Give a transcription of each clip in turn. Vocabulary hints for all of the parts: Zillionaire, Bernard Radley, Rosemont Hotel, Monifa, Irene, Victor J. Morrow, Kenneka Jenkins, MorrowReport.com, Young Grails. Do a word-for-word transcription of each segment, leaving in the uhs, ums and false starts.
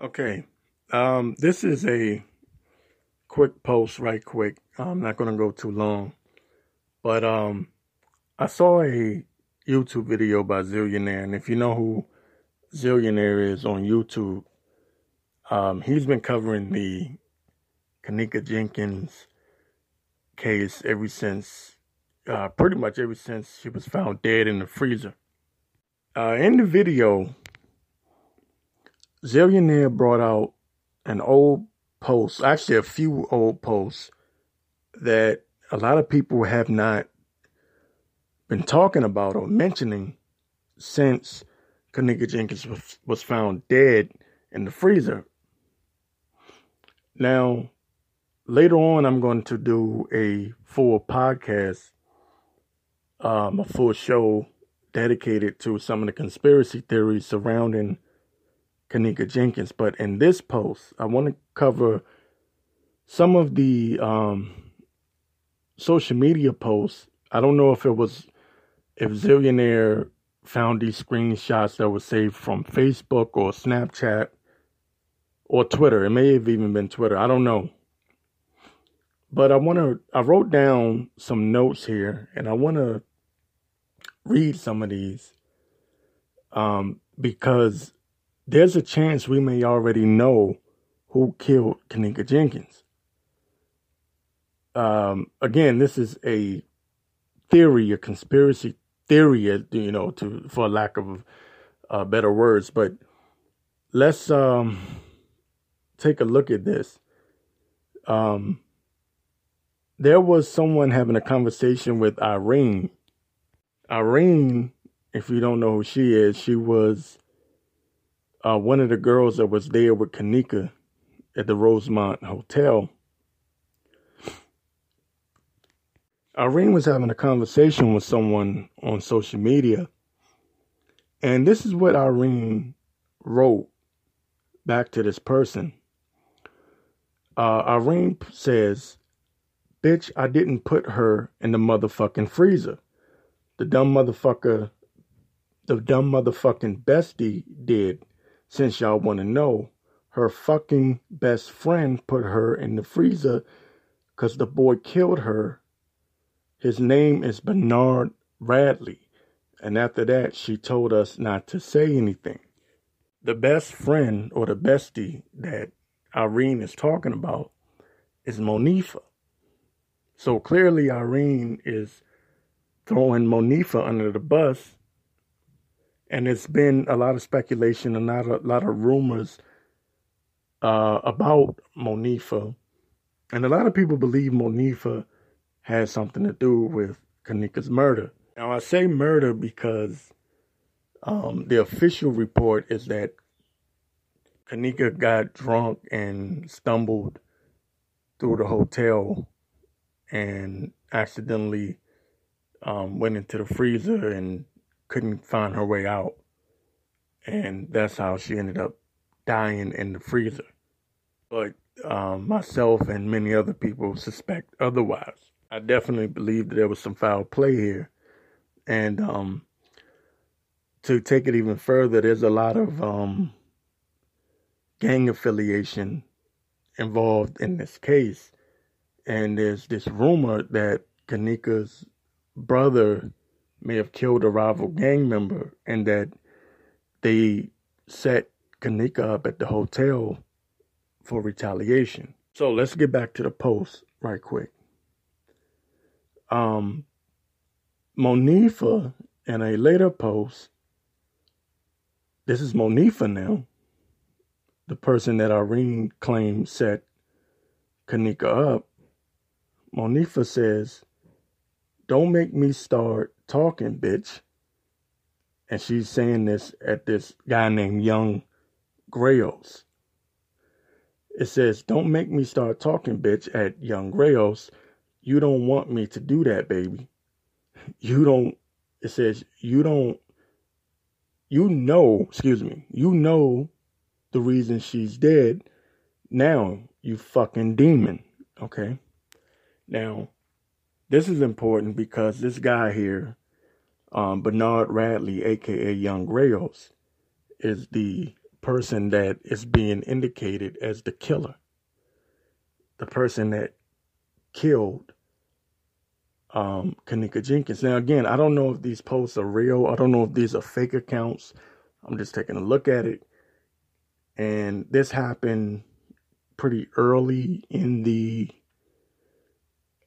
Okay, um, this is a quick post, right quick. I'm not going to go too long. But um, I saw a YouTube video by Zillionaire. And if you know who Zillionaire is on YouTube, um, he's been covering the Kenneka Jenkins case ever since, uh, pretty much ever since she was found dead in the freezer. Uh, in the video, Zillionaire brought out an old post, actually a few old posts that a lot of people have not been talking about or mentioning since Kenneka Jenkins was, was found dead in the freezer. Now, later on, I'm going to do a full podcast, um, a full show dedicated to some of the conspiracy theories surrounding Kenneka Jenkins. But in this post, I want to cover some of the um, social media posts. I don't know if it was, if Zillionaire found these screenshots that were saved from Facebook or Snapchat or Twitter. It may have even been Twitter. I don't know. But I want to, I wrote down some notes here, and I want to read some of these um, because there's a chance we may already know who killed Kenneka Jenkins. Um, again, this is a theory, a conspiracy theory, you know, to for lack of uh, better words. But let's um, take a look at this. Um, there was someone having a conversation with Irene. Irene, if you don't know who she is, she was Uh, one of the girls that was there with Kenneka at the Rosemont Hotel. Irene was having a conversation with someone on social media. And this is what Irene wrote back to this person. Uh, Irene says, "Bitch, I didn't put her in the motherfucking freezer. The dumb motherfucker, the dumb motherfucking bestie did. Since y'all want to know, her fucking best friend put her in the freezer because the boy killed her. His name is Bernard Radley. And after that, she told us not to say anything." The best friend or the bestie that Irene is talking about is Monifa. So clearly Irene is throwing Monifa under the bus. And it's been a lot of speculation and not a lot of rumors uh, about Monifa. And a lot of people believe Monifa has something to do with Kenneka's murder. Now, I say murder because um, the official report is that Kenneka got drunk and stumbled through the hotel and accidentally um, went into the freezer and couldn't find her way out, and that's how she ended up dying in the freezer. But um, myself and many other people suspect otherwise. I definitely believe that there was some foul play here, and um, to take it even further, there's a lot of um, gang affiliation involved in this case, and there's this rumor that Kenneka's brother may have killed a rival gang member, and that they set Kenneka up at the hotel for retaliation. So let's get back to the post right quick. Um, Monifa, in a later post, this is Monifa now, the person that Irene claimed set Kenneka up. Monifa says, "Don't make me start talking, bitch." And she's saying this at this guy named Young Grails. It says, "Don't make me start talking, bitch," at Young Grails. "You don't want me to do that, baby. You don't," it says, "you don't, you know, excuse me, you know the reason she's dead now, you fucking demon." Okay. Now, this is important because this guy here, um, Bernard Radley, a k a. Young Grails, is the person that is being indicated as the killer, the person that killed um, Kenneka Jenkins. Now, again, I don't know if these posts are real. I don't know if these are fake accounts. I'm just taking a look at it. And this happened pretty early in the,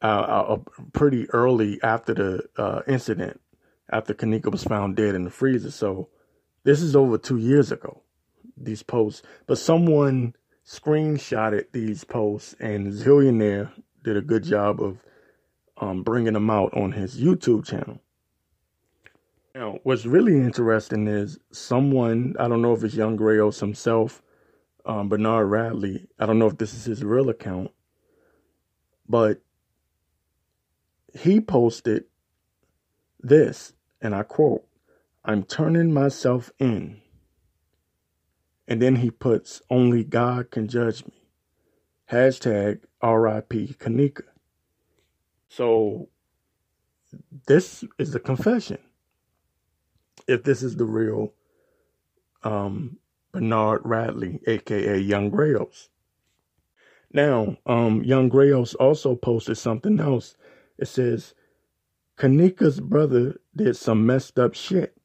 uh, uh pretty early after the uh, incident, after Kenneka was found dead in the freezer. So this is over two years ago, these posts. But someone screenshotted these posts, and Zillionaire did a good job of um, bringing them out on his YouTube channel. Now, what's really interesting is someone, I don't know if it's Young Grails himself, um, Bernard Radley, I don't know if this is his real account, but he posted this, and I quote, "I'm turning myself in." And then he puts, "Only God can judge me. Hashtag R I P Kenneka." So this is a confession. If this is the real um, Bernard Radley, a k a. Young Grails. Now, um, Young Grails also posted something else. It says, "Kenneka's brother did some messed up shit.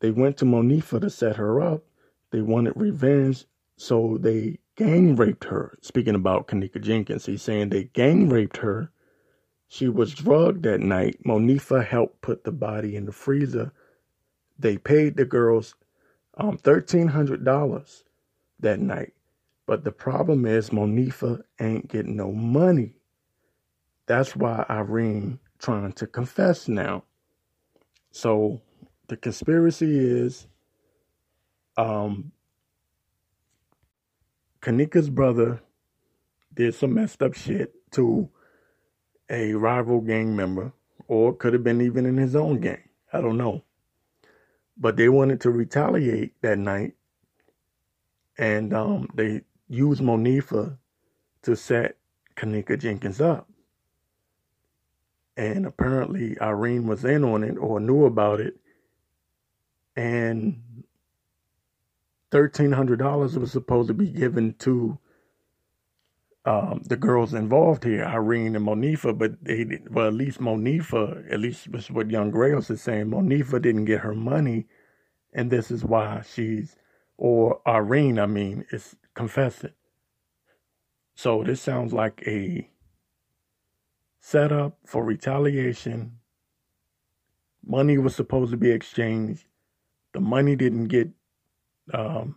They went to Monifa to set her up. They wanted revenge, so they gang raped her." Speaking about Kenneka Jenkins, he's saying they gang raped her. She was drugged that night. Monifa helped put the body in the freezer. They paid the girls um, thirteen hundred dollars that night. But the problem is Monifa ain't getting no money. That's why Irene trying to confess now. So the conspiracy is um, Kenneka's brother did some messed up shit to a rival gang member, or could have been even in his own gang. I don't know. But they wanted to retaliate that night, and um, they used Monifa to set Kenneka Jenkins up. And apparently Irene was in on it or knew about it, and thirteen hundred dollars was supposed to be given to um, the girls involved here, Irene and Monifa, but they did, well, at least Monifa, at least this is what Young Grails is saying, Monifa didn't get her money, and this is why she's, or Irene, I mean, is confessing. So this sounds like a setup for retaliation. Money was supposed to be exchanged. The money didn't get, um,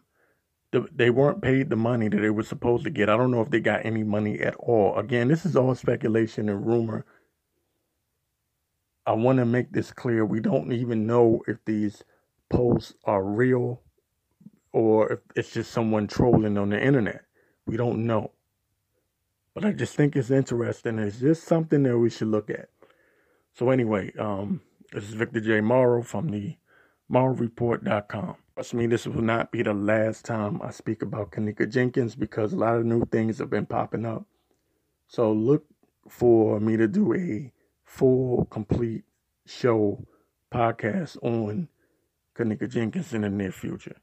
they weren't paid the money that they were supposed to get. I don't know if they got any money at all. Again, this is all speculation and rumor. I want to make this clear. We don't even know if these posts are real or if it's just someone trolling on the internet. We don't know. But I just think it's interesting. It's just something that we should look at. So anyway, um, this is Victor J. Morrow from the Morrow Report dot com. Trust me, this will not be the last time I speak about Kenneka Jenkins, because a lot of new things have been popping up. So look for me to do a full, complete show podcast on Kenneka Jenkins in the near future.